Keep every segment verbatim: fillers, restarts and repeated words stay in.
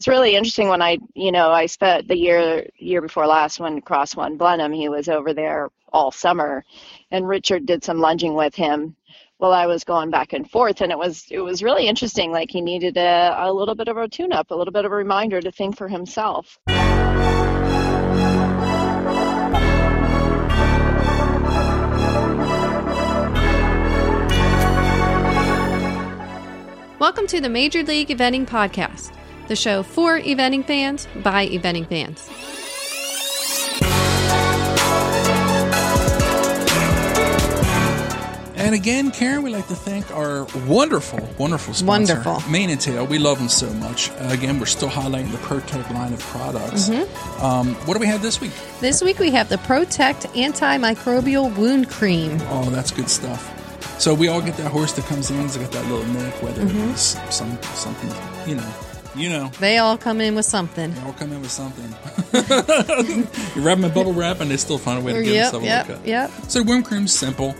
it's really interesting when I, you know, I spent the year year before last when Cross won Blenheim, he was over there all summer, and Richard did some lunging with him while I was going back and forth, and it was it was really interesting. Like, he needed a, a little bit of a tune-up, a little bit of a reminder to think for himself. Welcome to the Major League Eventing Podcast, the show for eventing fans by eventing fans. And again, Karen, we'd like to thank our wonderful, wonderful sponsor, wonderful. Main and Tail. We love them so much. Uh, again, we're still highlighting the Protect line of products. Mm-hmm. Um, what do we have this week? This week we have the Protect Antimicrobial Wound Cream. Oh, that's good stuff. So we all get that horse that comes in, it's got that little nick, whether mm-hmm. it's some something, you know, you know. They all come in with something. They all come in with something. You wrap them in bubble wrap, and they still find a way to get yep, them yep, like yep. So wound cream's simple.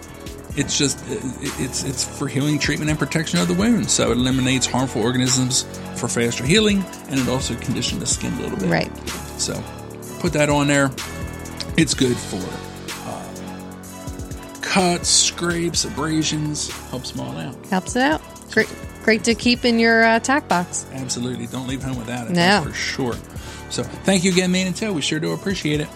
It's just it, it's it's for healing, treatment, and protection of the wound. So it eliminates harmful organisms for faster healing, and it also conditions the skin a little bit. Right. So put that on there. It's good for cuts, scrapes, abrasions, helps them all out. Helps it out. Great, great to keep in your uh, tack box. Absolutely. Don't leave home without it. No. That's for sure. So thank you again, Main and Tail. We sure do appreciate it.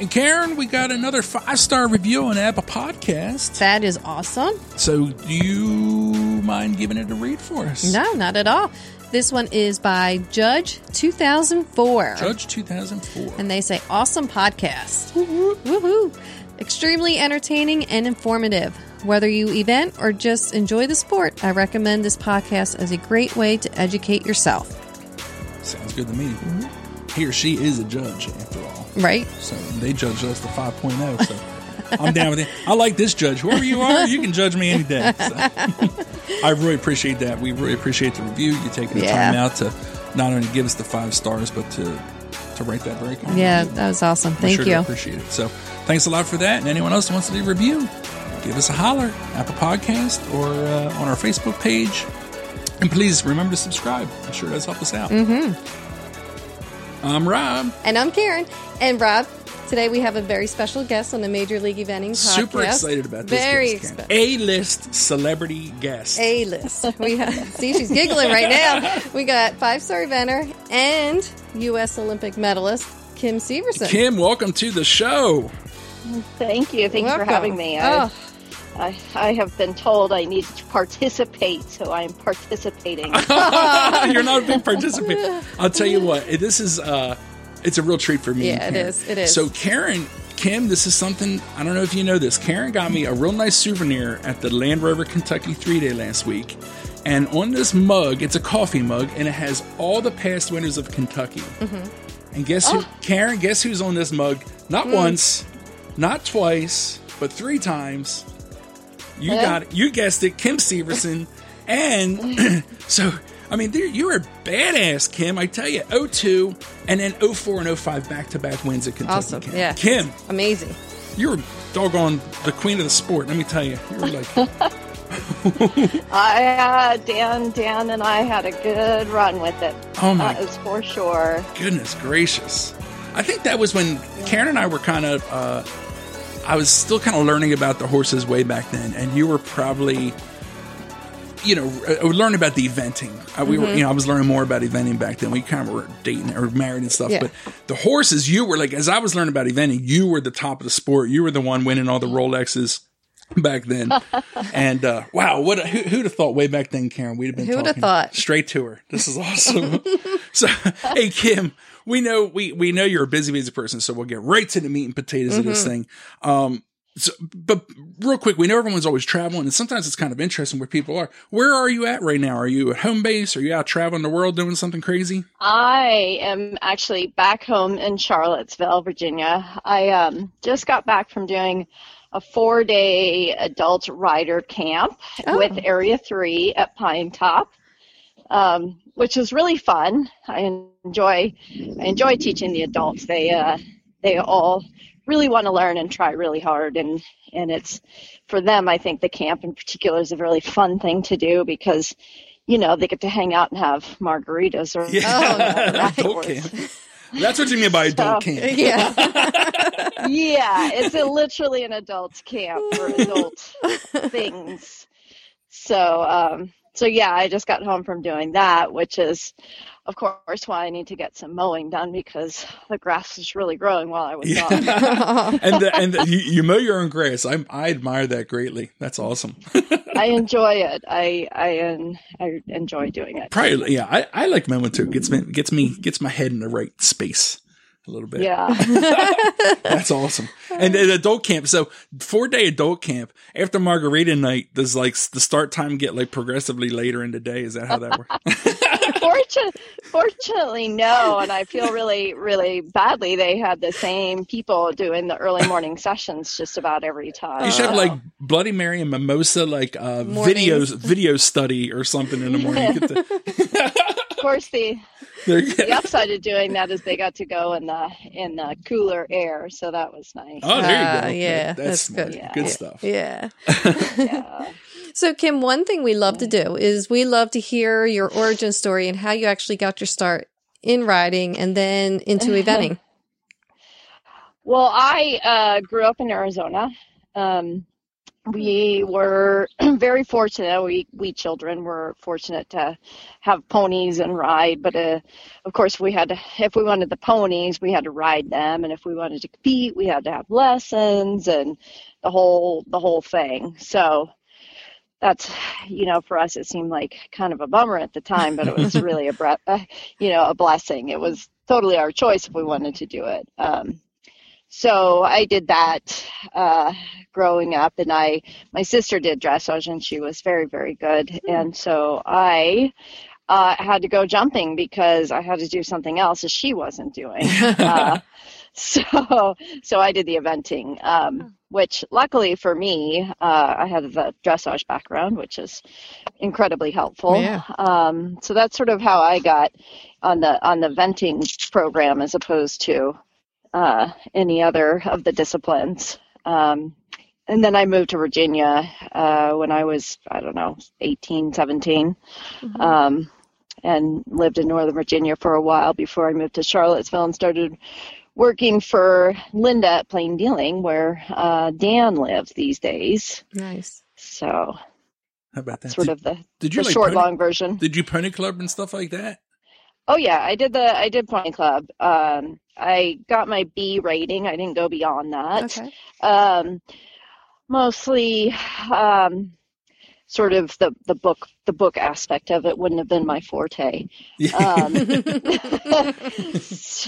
And Karen, we got another five-star review on Apple Podcast. That is awesome. So do you mind giving it a read for us? No, not at all. This one is by Judge two thousand four. Judge two thousand four. And they say, awesome podcast. Woo-hoo. Woo-hoo. Extremely entertaining and informative. Whether you event or just enjoy the sport, I recommend this podcast as a great way to educate yourself. Sounds good to me. Mm-hmm. He or she is a judge, after all. Right. So they judge us to five point oh, so I'm down with it. I like this judge. Whoever you are, you can judge me any day. So. I really appreciate that. We really appreciate the review. You taking the yeah. time out to not only give us the five stars, but to... to write that very comment. Yeah, that was awesome. Thank sure you. I appreciate it. So thanks a lot for that. And anyone else who wants to leave a review, give us a holler, Apple Podcast or uh, on our Facebook page. And please remember to subscribe. It sure does help us out. Mm-hmm. I'm Rob. And I'm Karen. And Rob, today we have a very special guest on the Major League Eventing Podcast. Super excited about this very guest. Very excited. A-list celebrity guest. A-list. We have, see, she's giggling right now. We got five-star eventer and... U S Olympic medalist, Kim Severson. Kim, welcome to the show. Thank you. Thanks welcome. for having me. Oh. I, I have been told I need to participate, so I'm participating. You're not a big participant. I'll tell you what, this is, uh, it's a real treat for me. Yeah, it is. It is. So Karen, Kim, this is something, I don't know if you know this, Karen got me a real nice souvenir at the Land Rover Kentucky three-Day last week. And on this mug, it's a coffee mug, and it has all the past winners of Kentucky. Mm-hmm. And guess who, oh. Karen, guess who's on this mug? Not mm. once, not twice, but three times. You yeah. got it. You guessed it, Kim Severson. And so, I mean, you're a badass, Kim. I tell you, oh two and then oh four and oh five back-to-back wins at Kentucky. Awesome, Kim. yeah. Kim. It's amazing. You're doggone the queen of the sport, let me tell you. You're like... I uh, Dan, Dan, and I had a good run with it. Oh my! That is for sure. Goodness gracious! I think that was when yeah. Karen and I were kind of. Uh, I was still kind of learning about the horses way back then, and you were probably, you know, uh, learning about the eventing. Uh, we mm-hmm. were, you know, I was learning more about eventing back then. We kind of were dating or married and stuff, yeah. but the horses, you were like, as I was learning about eventing, you were the top of the sport. You were the one winning all the Rolexes. Back then, and uh, wow, what who, who'd have thought? Way back then, Karen, we'd have been who'd talking have thought? Straight to her. This is awesome. So, hey Kim, we know we we know you're a busy, busy person, so we'll get right to the meat and potatoes mm-hmm. of this thing. Um, so, but real quick, we know everyone's always traveling, and sometimes it's kind of interesting where people are. Where are you at right now? Are you at home base? Are you out traveling the world doing something crazy? I am actually back home in Charlottesville, Virginia. I um just got back from doing. a four-day adult rider camp oh. with Area three at Pine Top, um, which was really fun. I enjoy I enjoy teaching the adults. They uh, they all really want to learn and try really hard, and, and it's for them, I think the camp in particular is a really fun thing to do because you know, they get to hang out and have margaritas or yeah. oh, no, that's what you mean by adult so, camp. Yeah. yeah, it's a, literally an adult camp for adult things. So, um, so yeah, I just got home from doing that, which is, of course, why I need to get some mowing done because the grass was really growing while I was yeah. gone. and the, and the, you, you mow your own grass. I I admire that greatly. That's awesome. I enjoy it. I I, I enjoy doing it. Probably, yeah. I, I like mowing too. Gets me gets me gets my head in the right space a little bit. Yeah. That's awesome. And an adult camp. So four day adult camp after margarita night. Does like the start time get like progressively later in the day? Is that how that works? Fortunately, fortunately, no, and I feel really, really badly. They had the same people doing the early morning sessions just about every time. You should have like Bloody Mary and mimosa, like uh, videos, video study or something in the morning. Get the- of course, the the upside of doing that is they got to go in the in the cooler air, so that was nice. Oh, there you go. Uh, yeah, that, that's, that's good. Yeah. Good stuff. Yeah. yeah. So, Kim, one thing we love to do is we love to hear your origin story and how you actually got your start in riding and then into eventing. Well, I uh, grew up in Arizona. Um, we were very fortunate. We we children were fortunate to have ponies and ride. But, uh, of course, we had to, if we wanted the ponies, we had to ride them. And if we wanted to compete, we had to have lessons and the whole the whole thing. So that's, you know, for us, it seemed like kind of a bummer at the time, but it was really a, bre- uh, you know, a blessing. It was totally our choice if we wanted to do it. Um, so I did that uh, growing up, and I, my sister did dressage, and she was very, very good. Mm-hmm. And so I uh, had to go jumping because I had to do something else that she wasn't doing. uh, so, so I did the eventing. Um, which luckily for me, uh, I have a dressage background, which is incredibly helpful. Yeah. Um, so that's sort of how I got on the on the venting program as opposed to uh, any other of the disciplines. Um, and then I moved to Virginia uh, when I was, I don't know, eighteen, seventeen, mm-hmm. um, and lived in Northern Virginia for a while before I moved to Charlottesville and started working for Linda at Plain Dealing, where uh, Dan lives these days. Nice. So, how about that? Sort did, of the, did you the like short, pony, long version. Did you pony club and stuff like that? Oh yeah, I did the I did pony club. Um, I got my B rating. I didn't go beyond that. Okay. Um, mostly, um, sort of the, the book the book aspect of it wouldn't have been my forte. Um, so,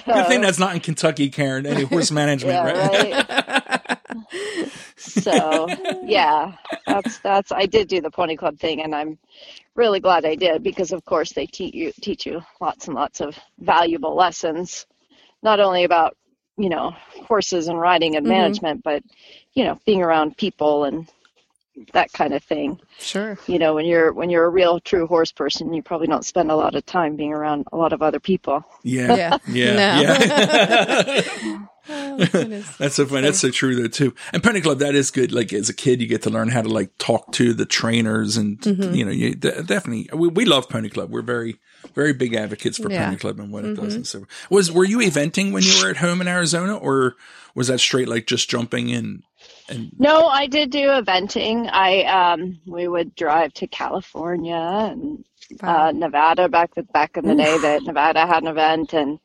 good thing that's not in Kentucky, Karen. Any horse management, yeah, right? right? So, yeah, that's that's. I did do the pony club thing, and I'm really glad I did because, of course, they teach you teach you lots and lots of valuable lessons, not only about you know horses and riding and mm-hmm. management, but you know being around people and that kind of thing. Sure. You know, when you're when you're a real true horse person, you probably don't spend a lot of time being around a lot of other people. Yeah. Yeah. yeah. yeah. oh, That's so funny. That's so true though too. And Pony Club, that is good. Like as a kid, you get to learn how to like talk to the trainers and mm-hmm. you know, you d- definitely we, we love Pony Club. We're very very big advocates for yeah. Pony Club and what mm-hmm. it does and so was were you eventing when you were at home in Arizona or was that straight like just jumping in? And- no, I did do eventing. I um, we would drive to California and wow. uh, Nevada back the, back in the day that Nevada had an event, and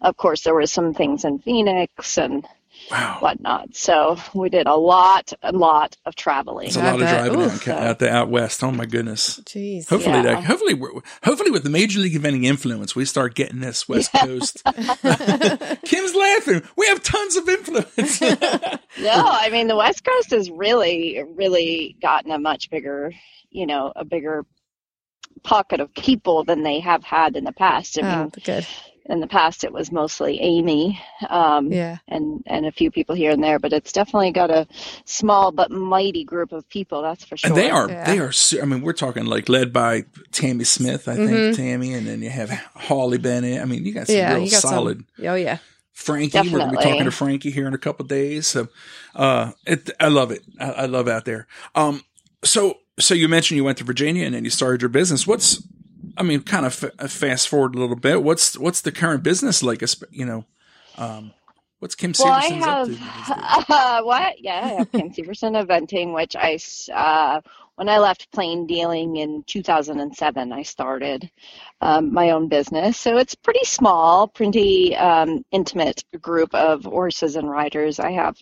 of course there were some things in Phoenix and wow. whatnot. So we did a lot, a lot of traveling. It's a lot of driving Ooh, out, so. out the out west. Oh my goodness! Jeez. Hopefully, yeah. that, hopefully, we're, hopefully with the Major League Eventing influence, we start getting this West yeah. Coast. Kim's laughing. We have tons of influence. No, I mean the West Coast has really, really gotten a much bigger, you know, a bigger pocket of people than they have had in the past. I mean, oh, good. In the past, it was mostly Amy um, yeah. and, and a few people here and there, but it's definitely got a small but mighty group of people, that's for sure. And they are, yeah. they are, I mean, we're talking like led by Tamie Smith, I think, mm-hmm. Tamie, and then you have Holly Bennett. I mean, you got some yeah, real got solid. Some, oh, yeah. Frankie, definitely. We're going to be talking to Frankie here in a couple of days. So uh, it, I love it. I, I love out there. Um, so, so you mentioned you went to Virginia and then you started your business. What's I mean, kind of f- fast forward a little bit. What's what's the current business like? You know, um, what's Kim well, Severson's I have, up to? Uh, what? Yeah, I have Kim Severson Eventing, which I uh, when I left Plain Dealing in two thousand seven, I started um, my own business. So it's pretty small, pretty um, intimate group of horses and riders. I have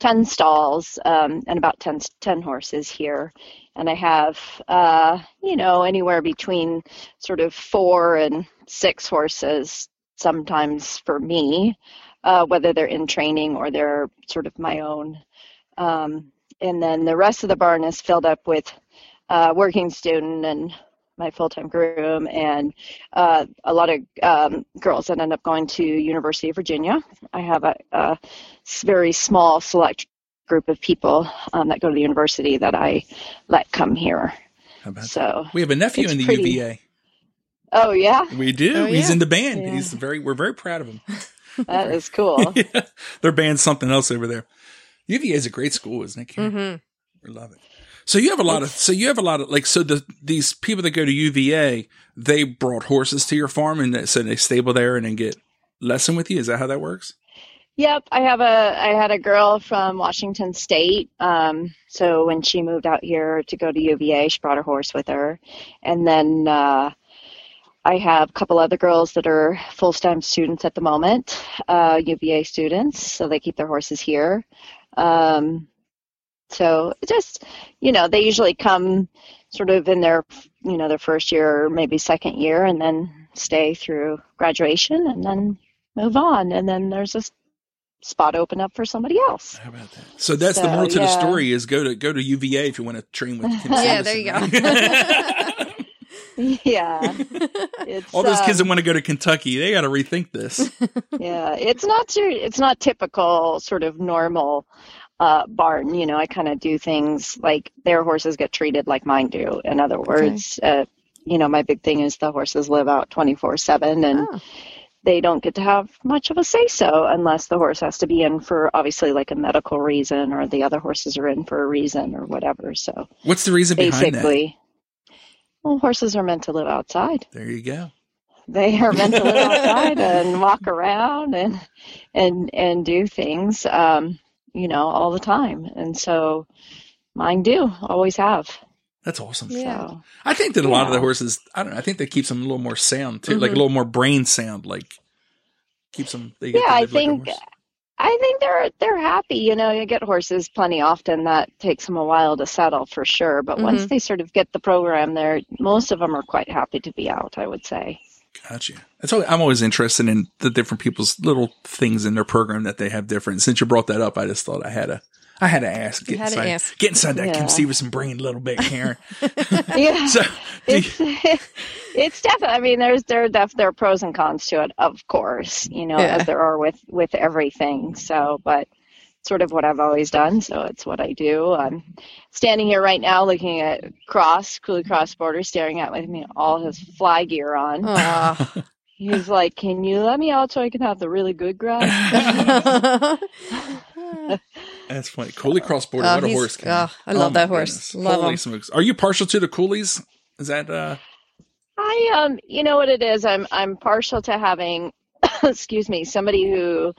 ten stalls um, and about ten, ten horses here. And I have, uh, you know, anywhere between sort of four and six horses sometimes for me, uh, whether they're in training or they're sort of my own. Um, and then the rest of the barn is filled up with uh, working student and my full-time groom and uh, a lot of um, girls that end up going to University of Virginia. I have a, a very small select group of people um, that go to the university that I let come here. How about so that? We have a nephew in the pretty... U V A. Oh yeah, we do. Oh, yeah. He's in the band. Yeah. He's very. We're very proud of him. That is cool. Yeah. Their band's something else over there. U V A is a great school, isn't it, Kim? Mm-hmm. We love it. So you have a lot of, so you have a lot of like, so the, these people that go to U V A, they brought horses to your farm and they, so they stable there and then get lesson with you. Is that how that works? Yep. I have a, I had a girl from Washington State. Um, so when she moved out here to go to U V A, she brought her horse with her. And then, uh, I have a couple other girls that are full-time students at the moment, uh, U V A students. So they keep their horses here. Um, So just, you know, they usually come sort of in their, you know, their first year or maybe second year and then stay through graduation and then move on. And then there's a spot open up for somebody else. How about that? So that's so, the moral to yeah. the story is go to go to U V A if you want to train with Kim Severson. Yeah, there you go. Yeah. It's, all those um, kids that want to go to Kentucky, they got to rethink this. Yeah, it's not too, it's not typical sort of normal Uh, barn, you know, I kind of do things like their horses get treated like mine do. In other words, okay. uh, you know, my big thing is the horses live out twenty-four seven and oh. they don't get to have much of a say-so unless the horse has to be in for obviously like a medical reason or the other horses are in for a reason or whatever. So what's the reason behind that? Well, horses are meant to live outside. There you go. They are meant to live outside and walk around and, and, and do things. Um, you know, all the time. And so mine do always have. That's awesome. Yeah. So, I think that a lot yeah. of the horses, I don't know, I think that keeps them a little more sound too, mm-hmm. like a little more brain sound, like keeps them. They get yeah. I think, like I think they're, they're happy. You know, you get horses plenty often that takes them a while to settle for sure. But mm-hmm. once they sort of get the program there, most of them are quite happy to be out, I would say. Gotcha. That's all, I'm always interested in the different people's little things in their program that they have different. Since you brought that up, I just thought I had a, I had to ask. Get, had inside, to ask. Get inside that yeah. Kim Severson brain a little bit, Karen. Yeah, so, it's, you- it's definitely. I mean, there's there def- there are pros and cons to it, of course. You know, yeah. as there are with with everything. So, but sort of what I've always done. So it's what I do. I'm standing here right now looking at Cross, Cooley Cross Border, staring at with me all his fly gear on. Uh, he's like, can you let me out so I can have the really good grass? That's funny. Cooley Cross Border, oh, what a horse. Oh, I love oh that horse. Love him. Are you partial to the Coolies? Is that uh I um you know what it is? I'm I'm partial to having excuse me, somebody who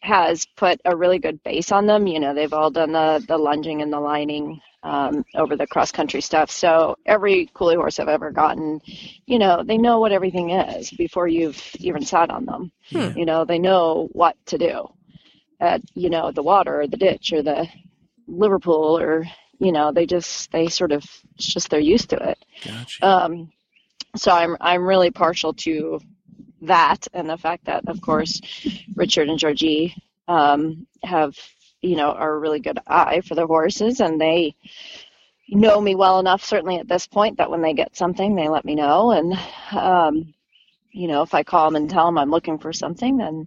has put a really good base on them. You know, they've all done the, the lunging and the lining um, over the cross-country stuff. So every Cooley horse I've ever gotten, you know, they know what everything is before you've even sat on them. Yeah. You know, they know what to do at, you know, the water or the ditch or the Liverpool or, you know, they just, they sort of, it's just they're used to it. Gotcha. Um, so I'm I'm really partial to that and the fact that, of course, Richard and Georgie um, have, you know, are a really good eye for their horses, and they know me well enough, certainly at this point, that when they get something, they let me know. And, um, you know, if I call them and tell them I'm looking for something, then,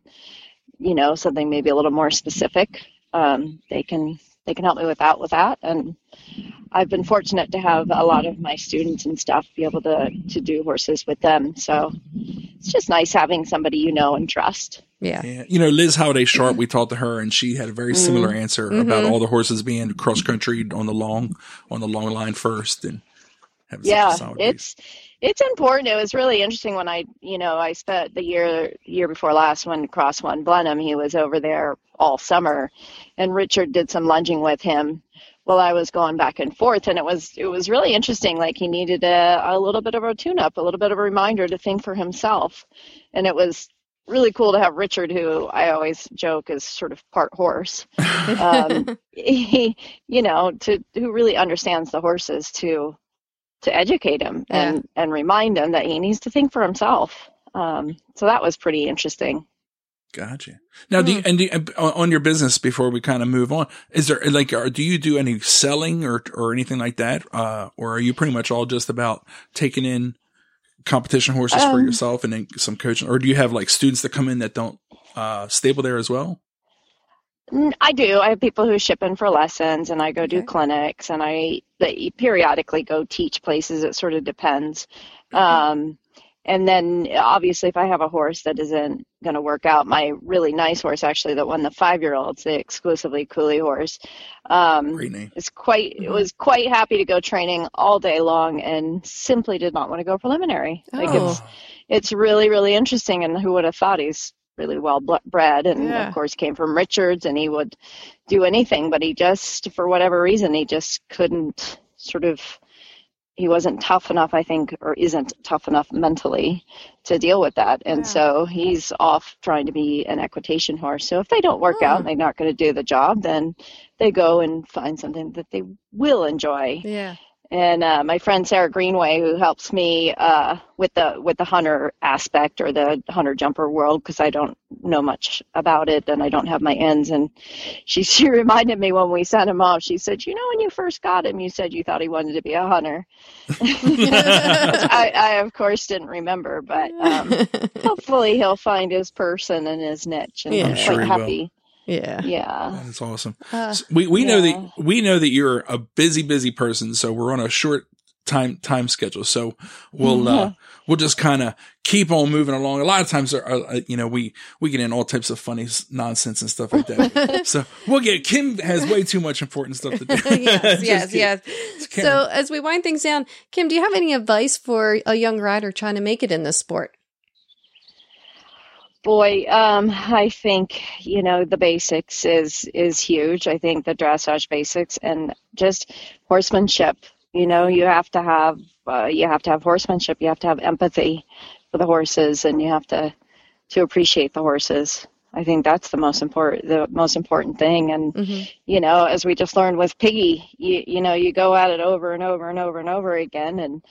you know, something maybe a little more specific, um, they can they can help me with that, with that. And I've been fortunate to have a lot of my students and stuff be able to, to do horses with them. So it's just nice having somebody, you know, and trust. Yeah. yeah. You know, Liz Holiday Sharp, we talked to her and she had a very similar mm. answer mm-hmm. about all the horses being cross country on the long, on the long line first. And having yeah, such a solid it's race. It's important. It was really interesting when I, you know, I spent the year year before last when Cross won Blenheim. He was over there all summer, and Richard did some lunging with him while I was going back and forth, and it was it was really interesting. Like, he needed a, a little bit of a tune-up, a little bit of a reminder to think for himself, and it was really cool to have Richard, who I always joke is sort of part horse, um, he, you know, to who really understands the horses to to educate him and, yeah. and remind him that he needs to think for himself. Um, so that was pretty interesting. Gotcha. Now, do you, and do you, on your business, before we kind of move on, is there like, are, do you do any selling or, or anything like that? Uh, or are you pretty much all just about taking in competition horses um, for yourself and then some coaching? Or do you have like students that come in that don't uh, stable there as well? I do. I have people who ship in for lessons, and I go okay. do clinics, and I they periodically go teach places. It sort of depends. Okay. Um, and then obviously if I have a horse that isn't going to work out, my really nice horse actually that won the five-year-olds, the exclusively Cooley horse, um, is quite, mm-hmm. was quite happy to go training all day long and simply did not want to go preliminary. Oh. Like it's, it's really, really interesting. And who would have thought? He's really well bred, and yeah. of course came from Richards, and he would do anything, but he just, for whatever reason, he just couldn't sort of, he wasn't tough enough, I think, or isn't tough enough mentally to deal with that. And yeah. so he's off trying to be an equitation horse. So if they don't work oh. out and they're not going to do the job, then they go and find something that they will enjoy. Yeah. And uh, my friend Sarah Greenway, who helps me uh, with the with the hunter aspect or the hunter jumper world, because I don't know much about it and I don't have my ends. And she she reminded me when we sent him off. She said, "You know, when you first got him, you said you thought he wanted to be a hunter." I, I of course didn't remember, but um, hopefully he'll find his person and his niche, and yeah. I'm sure quite happy. Will. Yeah. Yeah. That's awesome. Uh, so we we yeah. know that we know that you're a busy, busy person, so we're on a short time time schedule. So we'll yeah. uh, we'll just kind of keep on moving along. A lot of times there are, uh, you know, we we get in all types of funny nonsense and stuff like that. So we'll get Kim has way too much important stuff to do. yes, yes, yes. So as we wind things down, Kim, do you have any advice for a young rider trying to make it in this sport? Boy, um, I think, you know, the basics is, is huge. I think the dressage basics and just horsemanship, you know, you have to have, uh, you have to have horsemanship. You have to have empathy for the horses, and you have to, to appreciate the horses. I think that's the most important, the most important thing. And, mm-hmm. you know, as we just learned with Piggy, you, you know, you go at it over and over and over and over again. And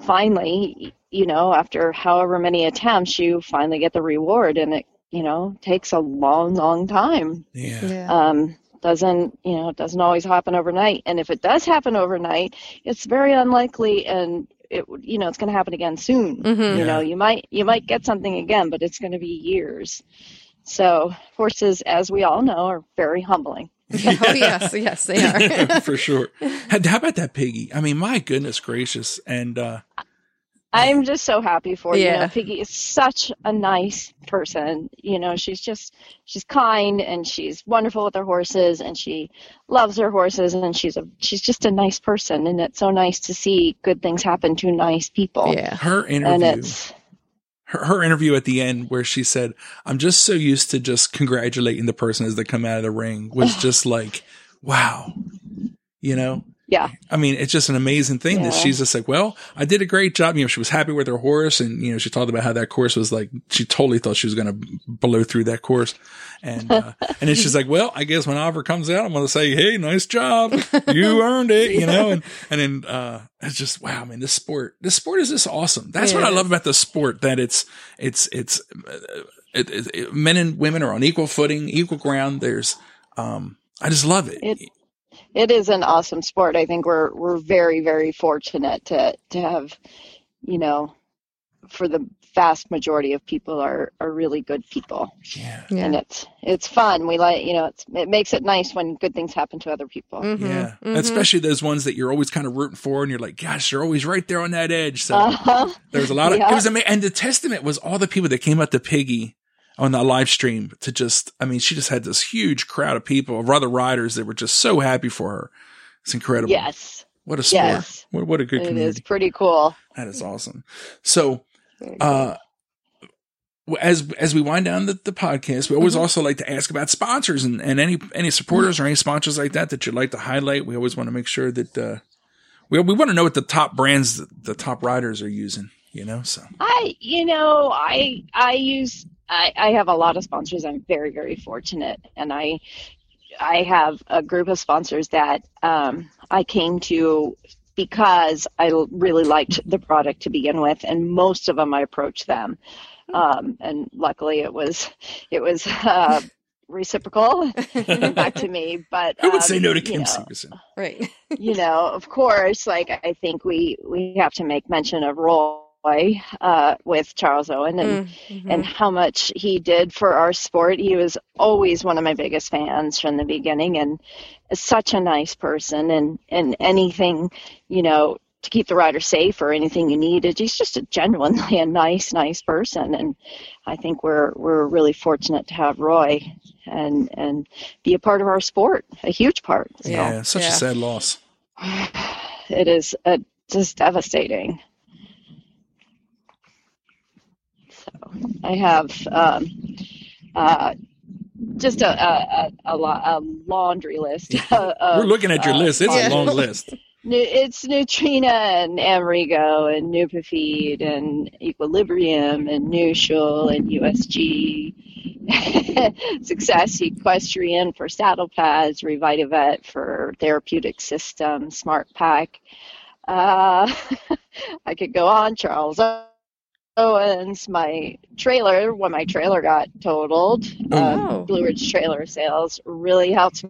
finally, you know, after however many attempts, you finally get the reward, and it, you know, takes a long, long time. Yeah. yeah. Um, doesn't, you know, it doesn't always happen overnight. And if it does happen overnight, it's very unlikely, and it, you know, it's going to happen again soon. Mm-hmm. Yeah. You know, you might, you might get something again, but it's going to be years. So horses, as we all know, are very humbling. Yeah. Oh, yes, yes, they are. yeah, for sure. How about that Piggy? I mean, my goodness gracious. And, uh, I'm just so happy for you. Yeah. You know, Piggy is such a nice person. You know, she's just, she's kind, and she's wonderful with her horses, and she loves her horses, and she's a, she's just a nice person. And it's so nice to see good things happen to nice people. Yeah. Her interview. And it's, Her, her interview at the end where she said, "I'm just so used to just congratulating the person as they come out of the ring," was just like, wow, you know? Yeah. I mean, it's just an amazing thing yeah. that she's just like, well, I did a great job. You know, she was happy with her horse, and, you know, she talked about how that course was like, she totally thought she was going to blow through that course. And, uh, and then she's like, well, I guess when Oliver comes out, I'm going to say, hey, nice job. You earned it, you know? And, and then, uh, it's just, wow, man, this sport, this sport is just awesome. That's yeah. what I love about this sport, that it's, it's, it's, it, it, it, men and women are on equal footing, equal ground. There's, um, I just love it. it- It is an awesome sport. I think we're we're very, very fortunate to to have, you know, for the vast majority of people are, are really good people. Yeah. yeah. And it's it's fun. We like, you know, it's, it makes it nice when good things happen to other people. Mm-hmm. Yeah. Mm-hmm. Especially those ones that you're always kind of rooting for, and you're like, gosh, you're always right there on that edge. So uh-huh. there's a lot of yeah. it was amazing. And the testament was all the people that came up to Piggy on the live stream to just, I mean, she just had this huge crowd of people, of other riders that were just so happy for her. It's incredible. Yes. What a sport. Yes. What, what a good community. It is pretty cool. That is awesome. So uh, as as we wind down the, the podcast, we always mm-hmm. also like to ask about sponsors and, and any any supporters or any sponsors like that that you'd like to highlight. We always want to make sure that uh, we we want to know what the top brands, the, the top riders are using, you know? So I, you know, I, I use, I, I have a lot of sponsors. I'm very, very fortunate. And I, I have a group of sponsors that um, I came to because I really liked the product to begin with, and most of them I approached them, um, and luckily it was it was uh, reciprocal back to me. But who would um, say no to Kim Severson? Right? You know, of course. Like I think we we have to make mention of Roll. Uh, with Charles Owen and mm-hmm. and how much he did for our sport. He was always one of my biggest fans from the beginning, and such a nice person, and, and anything, you know, to keep the rider safe or anything you needed. He's just a genuinely a nice, nice person. And I think we're we're really fortunate to have Roy and and be a part of our sport, a huge part. So. Yeah, such yeah. a sad loss. It is uh, just devastating. I have um, uh, just a a, a, a laundry list. Of, We're looking at your uh, list. It's yeah. a long list. It's Neutrina and Amerigo and Nupafeed and Equilibrium and Neutral and U S G, Success Equestrian for saddle pads, RevitaVet for therapeutic system, SmartPak. Uh, I could go on, Charles. Owens, my trailer, when my trailer got totaled, oh. um, Blue Ridge Trailer Sales really helped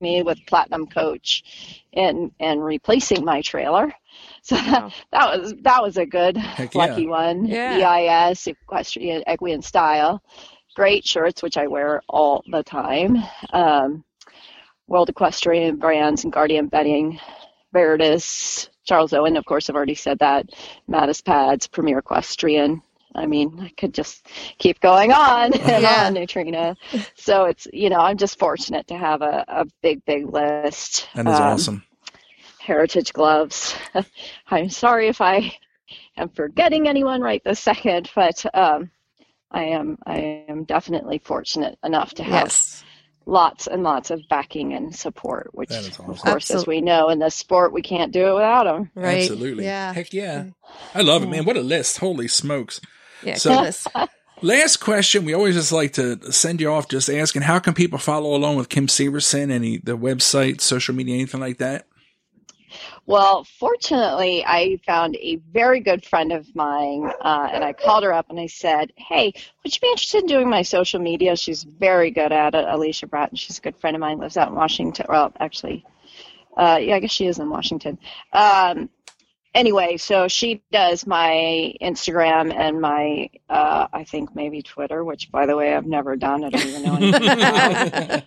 me with Platinum Coach and and replacing my trailer. So wow. that was that was a good Heck lucky yeah. one. Yeah. E I S, Equestrian, Equine Style, great shirts which I wear all the time. Um, World Equestrian Brands and Guardian Bedding, Veritas. Charles Owen, of course, I've already said that. Mattis Pads, Premier Equestrian. I mean, I could just keep going on and yeah. on, Neutrina. So it's, you know, I'm just fortunate to have a, a big, big list. That is um, awesome. Heritage gloves. I'm sorry if I am forgetting anyone right this second, but um, I am I am definitely fortunate enough to have yes. lots and lots of backing and support, which, awesome. Of course, Absolutely. As we know in this sport, we can't do it without them. Right? Absolutely. Yeah. Heck yeah. I love it, man. What a list. Holy smokes. Yeah. So, last question. We always just like to send you off just asking, how can people follow along with Kim Severson? Any, the website, social media, anything like that? Well, fortunately, I found a very good friend of mine, uh, and I called her up and I said, hey, would you be interested in doing my social media? She's very good at it, Alicia Bratton. She's a good friend of mine, lives out in Washington. Well, actually, uh, yeah, I guess she is in Washington. Um, anyway, so she does my Instagram and my, uh, I think, maybe Twitter, which, by the way, I've never done. I don't even know anything about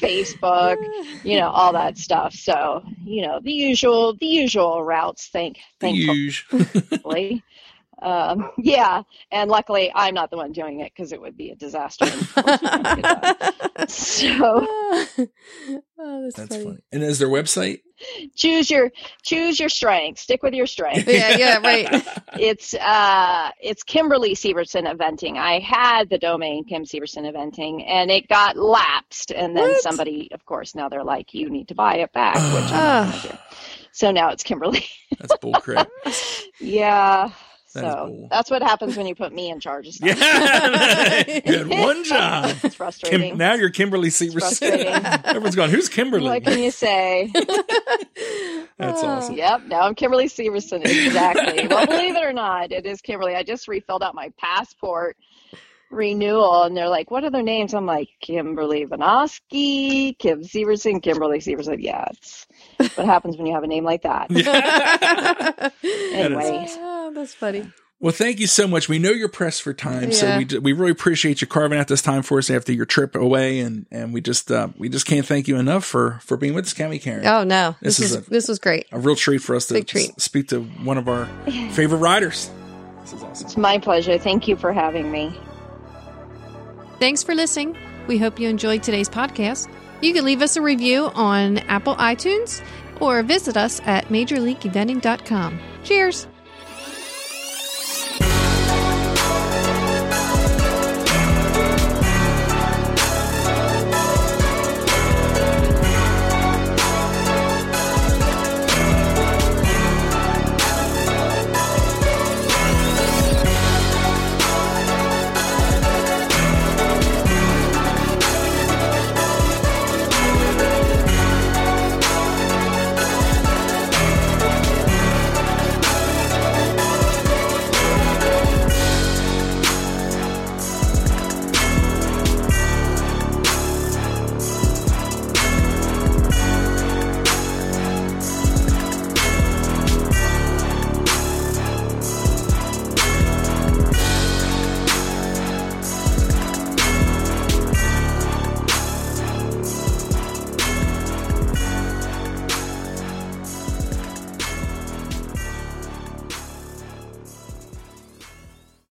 Facebook, you know, all that stuff. So, you know, the usual, the usual routes, thank, thankfully. Um, yeah, and luckily I'm not the one doing it because it would be a disaster. So oh, that's, that's funny. funny. And is their website? Choose your choose your strength. Stick with your strength. Yeah, yeah, right. It's uh, it's Kimberly Severson Eventing. I had the domain Kim Severson Eventing, and it got lapsed. And then what? Somebody, of course, now they're like, you need to buy it back, uh, which I'm not gonna do. So now it's Kimberly. That's bullcrap. Yeah. That so cool. That's what happens when you put me in charge of stuff. Yeah, you had one job. It's frustrating. Kim, now you're Kimberly Severson. Everyone's going, who's Kimberly? What can you say? That's awesome. Yep, now I'm Kimberly Severson. Exactly. Well, believe it or not, it is Kimberly. I just refilled out my passport renewal, and they're like, what are their names? I'm like, Kimberly Vanosky, Kim Severson, Kimberly Severson. Yeah, it's what happens when you have a name like that. Yeah. Anyway. That's funny. Well, thank you so much. We know you're pressed for time, yeah. so we d- we really appreciate you carving out this time for us after your trip away, and and we just uh, we just can't thank you enough for for being with us, Tamie Karen. Oh no, this, this is, is a, this was great. A real treat for us to s- speak to one of our favorite riders. This is awesome. It's my pleasure. Thank you for having me. Thanks for listening. We hope you enjoyed today's podcast. You can leave us a review on Apple iTunes. or visit us at major league eventing dot com. Cheers!